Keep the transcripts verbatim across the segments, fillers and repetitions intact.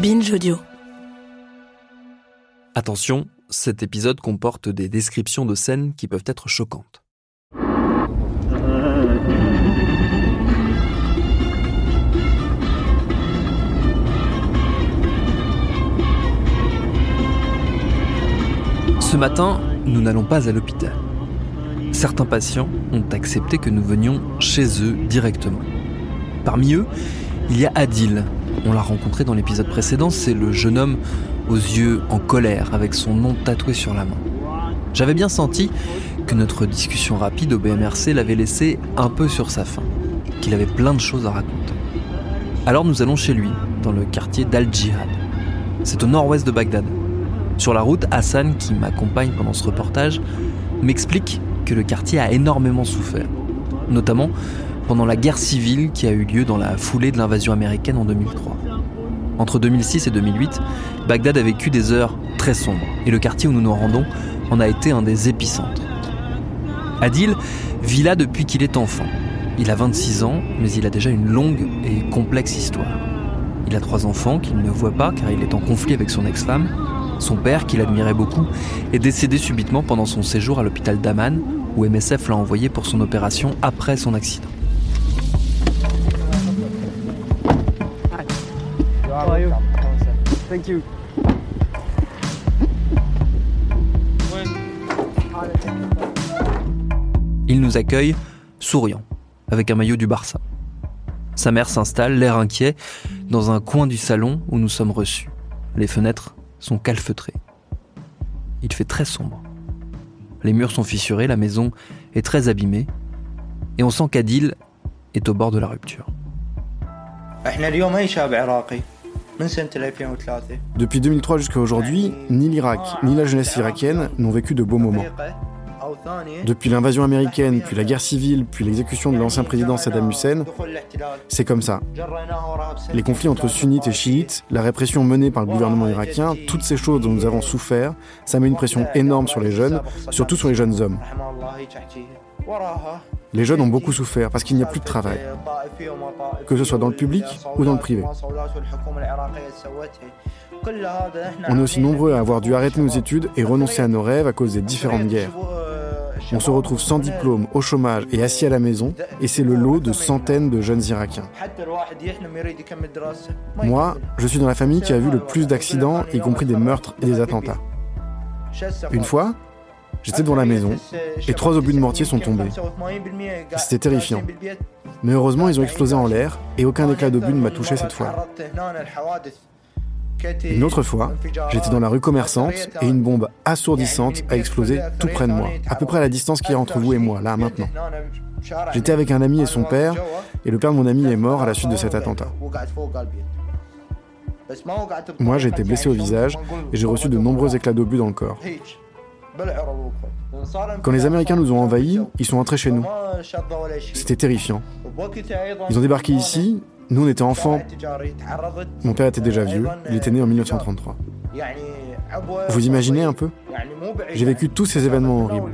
Binge Audio. Attention, cet épisode comporte des descriptions de scènes qui peuvent être choquantes. Ce matin, nous n'allons pas à l'hôpital. Certains patients ont accepté que nous venions chez eux directement. Parmi eux, il y a Adil. On l'a rencontré dans l'épisode précédent, c'est le jeune homme aux yeux en colère, avec son nom tatoué sur la main. J'avais bien senti que notre discussion rapide au B M R C l'avait laissé un peu sur sa faim, qu'il avait plein de choses à raconter. Alors nous allons chez lui, dans le quartier d'Al-Djihad. C'est au nord-ouest de Bagdad. Sur la route, Hassan, qui m'accompagne pendant ce reportage, m'explique que le quartier a énormément souffert, notamment pendant la guerre civile qui a eu lieu dans la foulée de l'invasion américaine en deux mille trois. Entre deux mille six et deux mille huit, Bagdad a vécu des heures très sombres et le quartier où nous nous rendons en a été un des épicentres. Adil vit là depuis qu'il est enfant. Il a vingt-six ans, mais il a déjà une longue et complexe histoire. Il a trois enfants qu'il ne voit pas car il est en conflit avec son ex-femme. Son père, qu'il admirait beaucoup, est décédé subitement pendant son séjour à l'hôpital d'Amman, où M S F l'a envoyé pour son opération après son accident. Il nous accueille souriant, avec un maillot du Barça. Sa mère s'installe, l'air inquiet, dans un coin du salon où nous sommes reçus. Les fenêtres sont calfeutrés. Il fait très sombre. Les murs sont fissurés, la maison est très abîmée et on sent qu'Adil est au bord de la rupture. Depuis deux mille trois jusqu'à aujourd'hui, ni l'Irak ni la jeunesse irakienne n'ont vécu de beaux moments. Depuis l'invasion américaine, puis la guerre civile, puis l'exécution de l'ancien président Saddam Hussein, c'est comme ça. Les conflits entre sunnites et chiites, la répression menée par le gouvernement irakien, toutes ces choses dont nous avons souffert, ça met une pression énorme sur les jeunes, surtout sur les jeunes hommes. Les jeunes ont beaucoup souffert parce qu'il n'y a plus de travail, que ce soit dans le public ou dans le privé. On est aussi nombreux à avoir dû arrêter nos études et renoncer à nos rêves à cause des différentes guerres. On se retrouve sans diplôme, au chômage et assis à la maison, et c'est le lot de centaines de jeunes Irakiens. Moi, je suis dans la famille qui a vu le plus d'accidents, y compris des meurtres et des attentats. Une fois, j'étais dans la maison, et trois obus de mortier sont tombés. C'était terrifiant. Mais heureusement, ils ont explosé en l'air, et aucun éclat d'obus ne m'a touché cette fois. Une autre fois, j'étais dans la rue commerçante et une bombe assourdissante a explosé tout près de moi, à peu près à la distance qu'il y a entre vous et moi, là, maintenant. J'étais avec un ami et son père, et le père de mon ami est mort à la suite de cet attentat. Moi, j'ai été blessé au visage et j'ai reçu de nombreux éclats d'obus dans le corps. Quand les Américains nous ont envahis, ils sont entrés chez nous. C'était terrifiant. Ils ont débarqué ici. Nous, on était enfants. Mon père était déjà vieux. Il était né en mille neuf cent trente-trois. Vous imaginez un peu ? J'ai vécu tous ces événements horribles.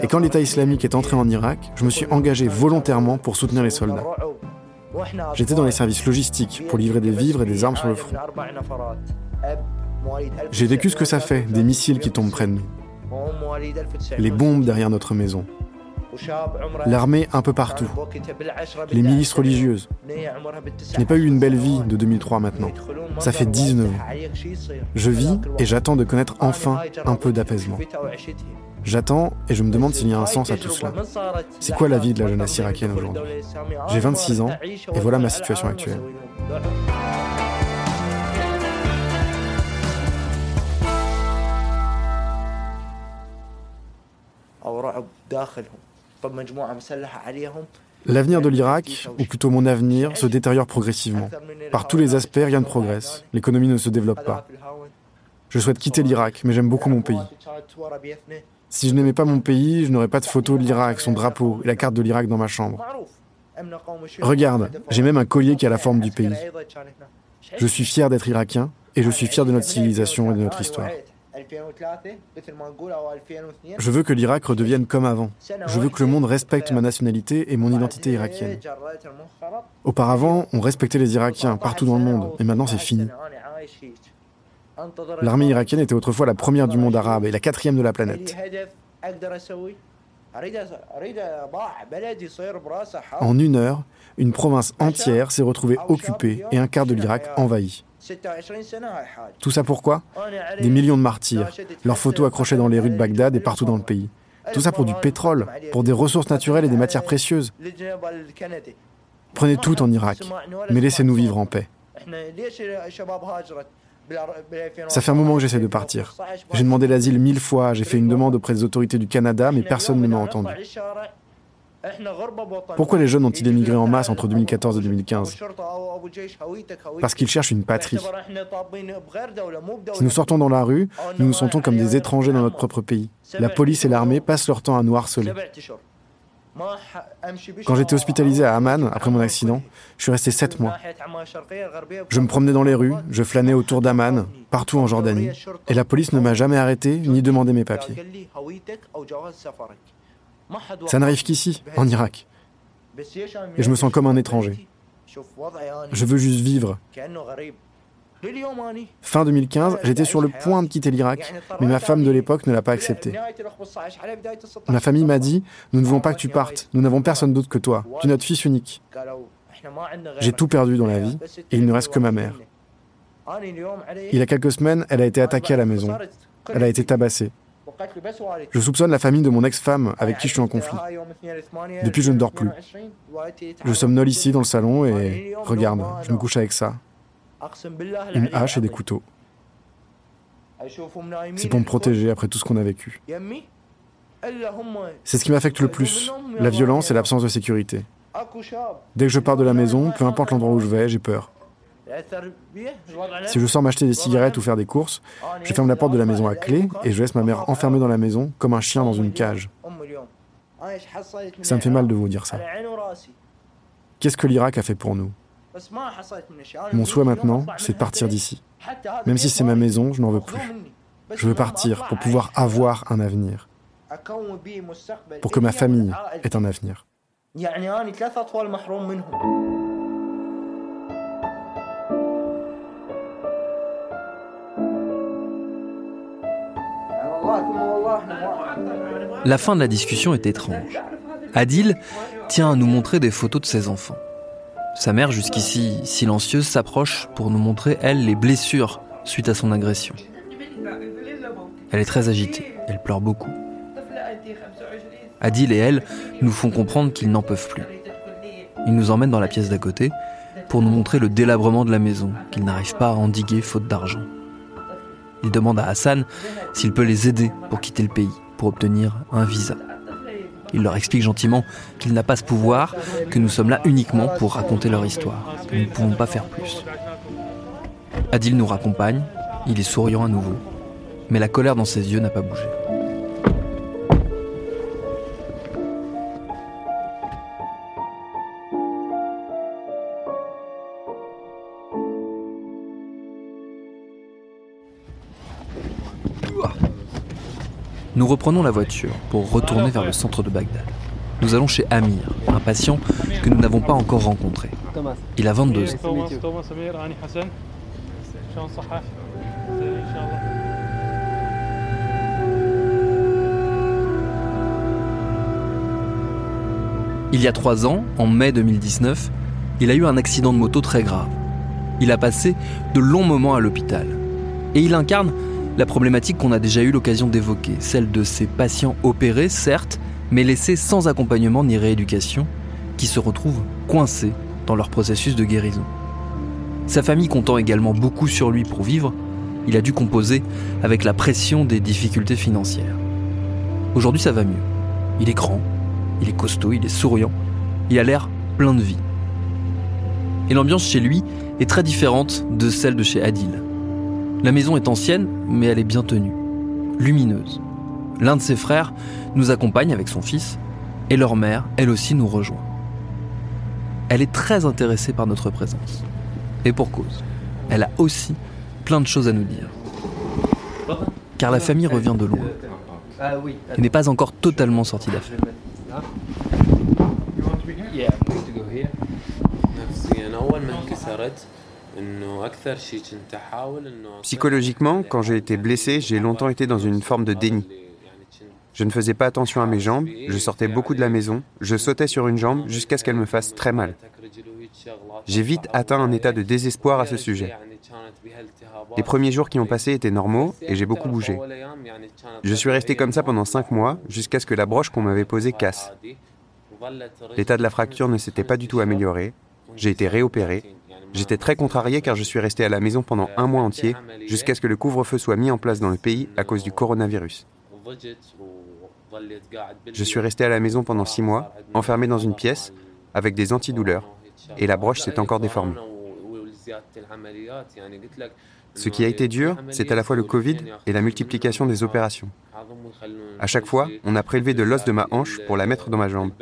Et quand l'État islamique est entré en Irak, je me suis engagé volontairement pour soutenir les soldats. J'étais dans les services logistiques pour livrer des vivres et des armes sur le front. J'ai vécu ce que ça fait, des missiles qui tombent près de nous. Les bombes derrière notre maison. L'armée un peu partout, les milices religieuses. Je n'ai pas eu une belle vie de deux mille trois maintenant. Ça fait dix-neuf ans. Je vis et j'attends de connaître enfin un peu d'apaisement. J'attends et je me demande s'il y a un sens à tout cela. C'est quoi la vie de la jeunesse irakienne aujourd'hui ? J'ai vingt-six ans et voilà ma situation actuelle. L'avenir de l'Irak, ou plutôt mon avenir, se détériore progressivement. Par tous les aspects, rien ne progresse. L'économie ne se développe pas. Je souhaite quitter l'Irak, mais j'aime beaucoup mon pays. Si je n'aimais pas mon pays, je n'aurais pas de photo de l'Irak, son drapeau et la carte de l'Irak dans ma chambre. Regarde, j'ai même un collier qui a la forme du pays. Je suis fier d'être irakien et je suis fier de notre civilisation et de notre histoire. Je veux que l'Irak redevienne comme avant. Je veux que le monde respecte ma nationalité et mon identité irakienne. Auparavant, on respectait les Irakiens partout dans le monde, et maintenant c'est fini. L'armée irakienne était autrefois la première du monde arabe et la quatrième de la planète. En une heure, une province entière s'est retrouvée occupée et un quart de l'Irak envahi. Tout ça pourquoi ? Des millions de martyrs, leurs photos accrochées dans les rues de Bagdad et partout dans le pays. Tout ça pour du pétrole, pour des ressources naturelles et des matières précieuses. Prenez tout en Irak, mais laissez-nous vivre en paix. Ça fait un moment que j'essaie de partir. J'ai demandé l'asile mille fois, j'ai fait une demande auprès des autorités du Canada, mais personne ne m'a entendu. Pourquoi les jeunes ont-ils émigré en masse entre deux mille quatorze et deux mille quinze ? Parce qu'ils cherchent une patrie. Si nous sortons dans la rue, nous nous sentons comme des étrangers dans notre propre pays. La police et l'armée passent leur temps à nous harceler. Quand j'étais hospitalisé à Amman, après mon accident, je suis resté sept mois. Je me promenais dans les rues, je flânais autour d'Amman, partout en Jordanie, et la police ne m'a jamais arrêté ni demandé mes papiers. Ça n'arrive qu'ici, en Irak. Et je me sens comme un étranger. Je veux juste vivre. Fin deux mille quinze, j'étais sur le point de quitter l'Irak, mais ma femme de l'époque ne l'a pas accepté. Ma famille m'a dit « Nous ne voulons pas que tu partes, nous n'avons personne d'autre que toi, tu es notre fils unique. » J'ai tout perdu dans la vie et il ne reste que ma mère. Il y a quelques semaines, elle a été attaquée à la maison. Elle a été tabassée. Je soupçonne la famille de mon ex-femme avec qui je suis en conflit. Depuis, je ne dors plus. Je somnole ici dans le salon et regarde, je me couche avec ça. Une hache et des couteaux. C'est pour me protéger après tout ce qu'on a vécu. C'est ce qui m'affecte le plus, la violence et l'absence de sécurité. Dès que je pars de la maison, peu importe l'endroit où je vais, j'ai peur. Si je sors m'acheter des cigarettes ou faire des courses, je ferme la porte de la maison à clé et je laisse ma mère enfermée dans la maison comme un chien dans une cage. Ça me fait mal de vous dire ça. Qu'est-ce que l'Irak a fait pour nous ? Mon souhait maintenant, c'est de partir d'ici. Même si c'est ma maison, je n'en veux plus. Je veux partir pour pouvoir avoir un avenir. Pour que ma famille ait un avenir. La fin de la discussion est étrange. Adil tient à nous montrer des photos de ses enfants. Sa mère, jusqu'ici silencieuse, s'approche pour nous montrer, elle, les blessures suite à son agression. Elle est très agitée, elle pleure beaucoup. Adil et elle nous font comprendre qu'ils n'en peuvent plus. Ils nous emmènent dans la pièce d'à côté pour nous montrer le délabrement de la maison, qu'ils n'arrivent pas à endiguer faute d'argent. Ils demandent à Hassan s'il peut les aider pour quitter le pays, pour obtenir un visa. Il leur explique gentiment qu'il n'a pas ce pouvoir, que nous sommes là uniquement pour raconter leur histoire, que nous ne pouvons pas faire plus. Adil nous raccompagne, il est souriant à nouveau, mais la colère dans ses yeux n'a pas bougé. Nous reprenons la voiture pour retourner vers le centre de Bagdad. Nous allons chez Amir, un patient que nous n'avons pas encore rencontré. Il a vingt-deux ans. Il y a trois ans, en mai deux mille dix-neuf, il a eu un accident de moto très grave. Il a passé de longs moments à l'hôpital. Et il incarne la problématique qu'on a déjà eu l'occasion d'évoquer, celle de ces patients opérés, certes, mais laissés sans accompagnement ni rééducation, qui se retrouvent coincés dans leur processus de guérison. Sa famille comptant également beaucoup sur lui pour vivre, il a dû composer avec la pression des difficultés financières. Aujourd'hui, ça va mieux. Il est grand, il est costaud, il est souriant, il a l'air plein de vie. Et l'ambiance chez lui est très différente de celle de chez Adil. La maison est ancienne, mais elle est bien tenue, lumineuse. L'un de ses frères nous accompagne avec son fils, et leur mère, elle aussi, nous rejoint. Elle est très intéressée par notre présence. Et pour cause, elle a aussi plein de choses à nous dire. car la famille revient de loin et n'est pas encore totalement sortie d'affaire. Psychologiquement, quand j'ai été blessé, j'ai longtemps été dans une forme de déni. Je ne faisais pas attention à mes jambes, je sortais beaucoup de la maison, je sautais sur une jambe jusqu'à ce qu'elle me fasse très mal. J'ai vite atteint un état de désespoir à ce sujet. Les premiers jours qui ont passé étaient normaux et j'ai beaucoup bougé. Je suis resté comme ça pendant cinq mois, jusqu'à ce que la broche qu'on m'avait posée casse. L'état de la fracture ne s'était pas du tout amélioré, j'ai été réopéré. J'étais très contrarié car je suis resté à la maison pendant un mois entier, jusqu'à ce que le couvre-feu soit mis en place dans le pays à cause du coronavirus. Je suis resté à la maison pendant six mois, enfermé dans une pièce, avec des antidouleurs, et la broche s'est encore déformée. Ce qui a été dur, c'est à la fois le Covid et la multiplication des opérations. À chaque fois, on a prélevé de l'os de ma hanche pour la mettre dans ma jambe.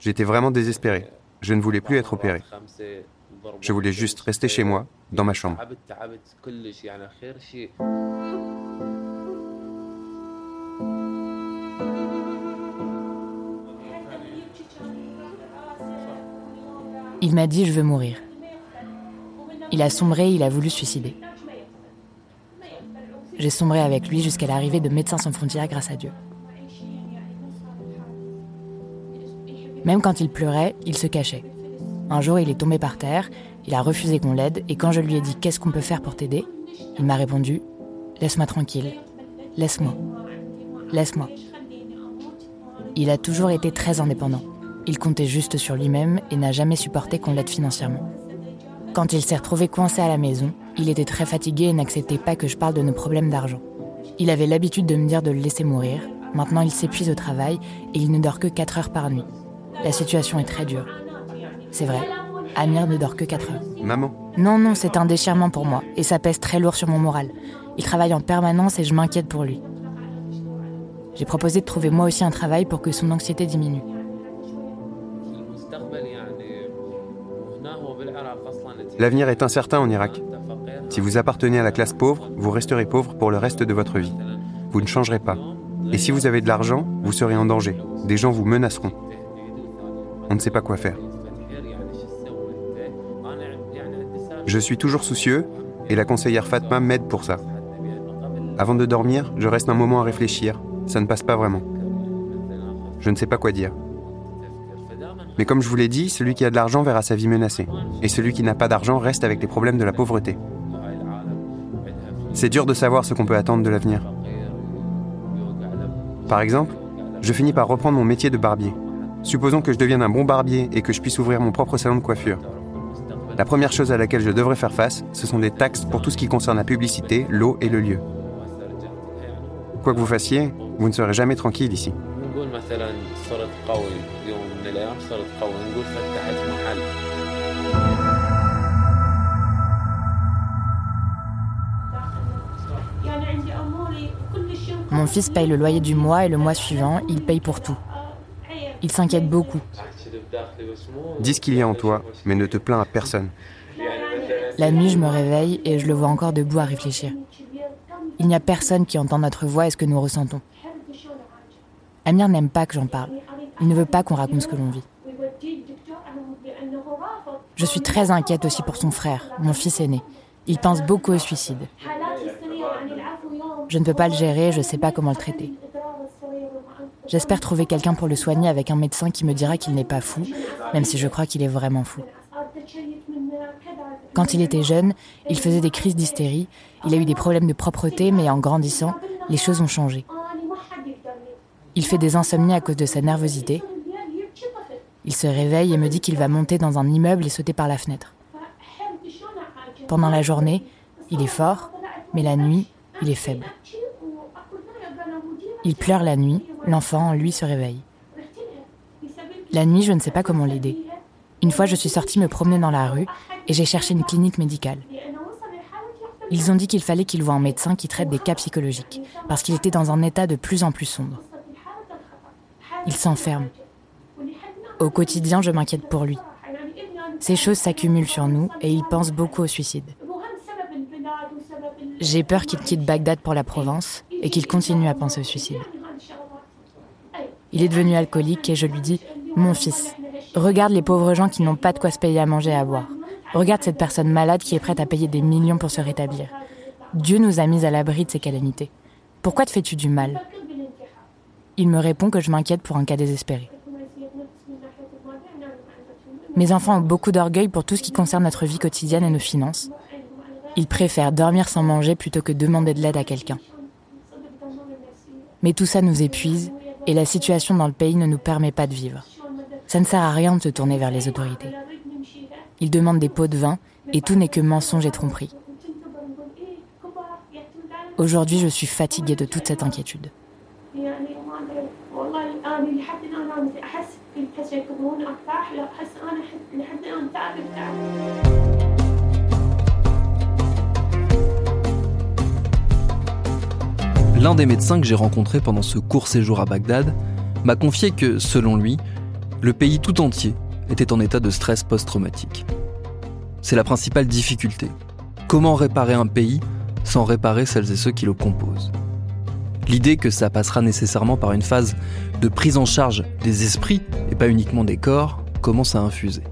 J'étais vraiment désespéré. Je ne voulais plus être opéré. Je voulais juste rester chez moi, dans ma chambre. Il m'a dit « je veux mourir ». Il a sombré, il a voulu se suicider. J'ai sombré avec lui jusqu'à l'arrivée de Médecins Sans Frontières, grâce à Dieu. Même quand il pleurait, il se cachait. Un jour, il est tombé par terre, il a refusé qu'on l'aide, et quand je lui ai dit « qu'est-ce qu'on peut faire pour t'aider ?», il m'a répondu « laisse-moi tranquille, laisse-moi, laisse-moi ». Il a toujours été très indépendant. Il comptait juste sur lui-même et n'a jamais supporté qu'on l'aide financièrement. Quand il s'est retrouvé coincé à la maison, il était très fatigué et n'acceptait pas que je parle de nos problèmes d'argent. Il avait l'habitude de me dire de le laisser mourir. Maintenant, il s'épuise au travail et il ne dort que quatre heures par nuit. La situation est très dure. C'est vrai, Amir ne dort que quatre heures. Maman ? Non, non, c'est un déchirement pour moi et ça pèse très lourd sur mon moral. Il travaille en permanence et je m'inquiète pour lui. J'ai proposé de trouver moi aussi un travail pour que son anxiété diminue. L'avenir est incertain en Irak. Si vous appartenez à la classe pauvre, vous resterez pauvre pour le reste de votre vie. Vous ne changerez pas. Et si vous avez de l'argent, vous serez en danger. Des gens vous menaceront. On ne sait pas quoi faire. Je suis toujours soucieux et la conseillère Fatma m'aide pour ça. Avant de dormir, je reste un moment à réfléchir. Ça ne passe pas vraiment. Je ne sais pas quoi dire. Mais comme je vous l'ai dit, celui qui a de l'argent verra sa vie menacée. Et celui qui n'a pas d'argent reste avec les problèmes de la pauvreté. C'est dur de savoir ce qu'on peut attendre de l'avenir. Par exemple, je finis par reprendre mon métier de barbier. Supposons que je devienne un bon barbier et que je puisse ouvrir mon propre salon de coiffure. La première chose à laquelle je devrais faire face, ce sont des taxes pour tout ce qui concerne la publicité, l'eau et le lieu. Quoi que vous fassiez, vous ne serez jamais tranquille ici. Mon fils paye le loyer du mois et le mois suivant, il paye pour tout. Il s'inquiète beaucoup. Dis ce qu'il y a en toi, mais ne te plains à personne. La nuit, je me réveille et je le vois encore debout à réfléchir. Il n'y a personne qui entend notre voix et ce que nous ressentons. Amir n'aime pas que j'en parle. Il ne veut pas qu'on raconte ce que l'on vit. Je suis très inquiète aussi pour son frère, mon fils aîné. Il pense beaucoup au suicide. Je ne peux pas le gérer, je ne sais pas comment le traiter. J'espère trouver quelqu'un pour le soigner avec un médecin qui me dira qu'il n'est pas fou, même si je crois qu'il est vraiment fou. Quand il était jeune, il faisait des crises d'hystérie, il a eu des problèmes de propreté, mais en grandissant, les choses ont changé. Il fait des insomnies à cause de sa nervosité. Il se réveille et me dit qu'il va monter dans un immeuble et sauter par la fenêtre. Pendant la journée, il est fort, mais la nuit, il est faible. Il pleure la nuit, l'enfant, lui, se réveille. La nuit, je ne sais pas comment l'aider. Une fois, je suis sortie me promener dans la rue et j'ai cherché une clinique médicale. Ils ont dit qu'il fallait qu'il voie un médecin qui traite des cas psychologiques, parce qu'il était dans un état de plus en plus sombre. Il s'enferme. Au quotidien, je m'inquiète pour lui. Ces choses s'accumulent sur nous et il pense beaucoup au suicide. J'ai peur qu'il quitte Bagdad pour la province et qu'il continue à penser au suicide. Il est devenu alcoolique et je lui dis « Mon fils, regarde les pauvres gens qui n'ont pas de quoi se payer à manger et à boire. Regarde cette personne malade qui est prête à payer des millions pour se rétablir. Dieu nous a mis à l'abri de ces calamités. Pourquoi te fais-tu du mal ?» Il me répond que je m'inquiète pour un cas désespéré. Mes enfants ont beaucoup d'orgueil pour tout ce qui concerne notre vie quotidienne et nos finances. Ils préfèrent dormir sans manger plutôt que demander de l'aide à quelqu'un. Mais tout ça nous épuise et la situation dans le pays ne nous permet pas de vivre. Ça ne sert à rien de se tourner vers les autorités. Ils demandent des pots de vin et tout n'est que mensonges et tromperies. Aujourd'hui, je suis fatiguée de toute cette inquiétude. L'un des médecins que j'ai rencontré pendant ce court séjour à Bagdad m'a confié que, selon lui, le pays tout entier était en état de stress post-traumatique. C'est la principale difficulté. Comment réparer un pays sans réparer celles et ceux qui le composent ? L'idée que ça passera nécessairement par une phase de prise en charge des esprits et pas uniquement des corps commence à infuser.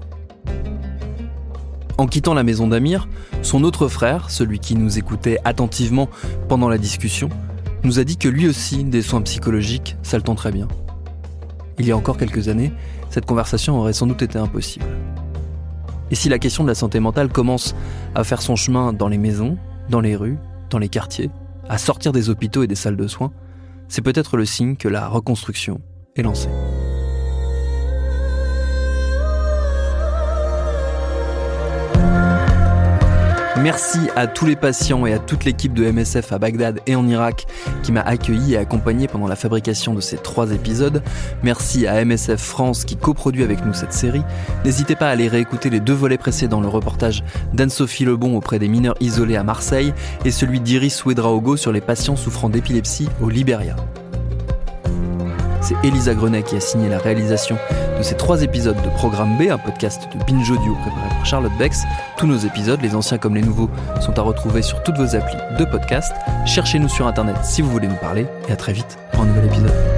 En quittant la maison d'Amir, son autre frère, celui qui nous écoutait attentivement pendant la discussion, nous a dit que lui aussi, des soins psychologiques, ça le tend très bien. Il y a encore quelques années, cette conversation aurait sans doute été impossible. Et si la question de la santé mentale commence à faire son chemin dans les maisons, dans les rues, dans les quartiers, à sortir des hôpitaux et des salles de soins, c'est peut-être le signe que la reconstruction est lancée. Merci à tous les patients et à toute l'équipe de M S F à Bagdad et en Irak qui m'a accueilli et accompagné pendant la fabrication de ces trois épisodes. Merci à M S F France qui coproduit avec nous cette série. N'hésitez pas à aller réécouter les deux volets précédents, le reportage d'Anne-Sophie Lebon auprès des mineurs isolés à Marseille et celui d'Iris Ouedraogo sur les patients souffrant d'épilepsie au Liberia. C'est Elisa Grenet qui a signé la réalisation de ces trois épisodes de Programme B, un podcast de Binge Audio préparé par Charlotte Baix. Tous nos épisodes, les anciens comme les nouveaux, sont à retrouver sur toutes vos applis de podcast. Cherchez-nous sur Internet si vous voulez nous parler et à très vite pour un nouvel épisode.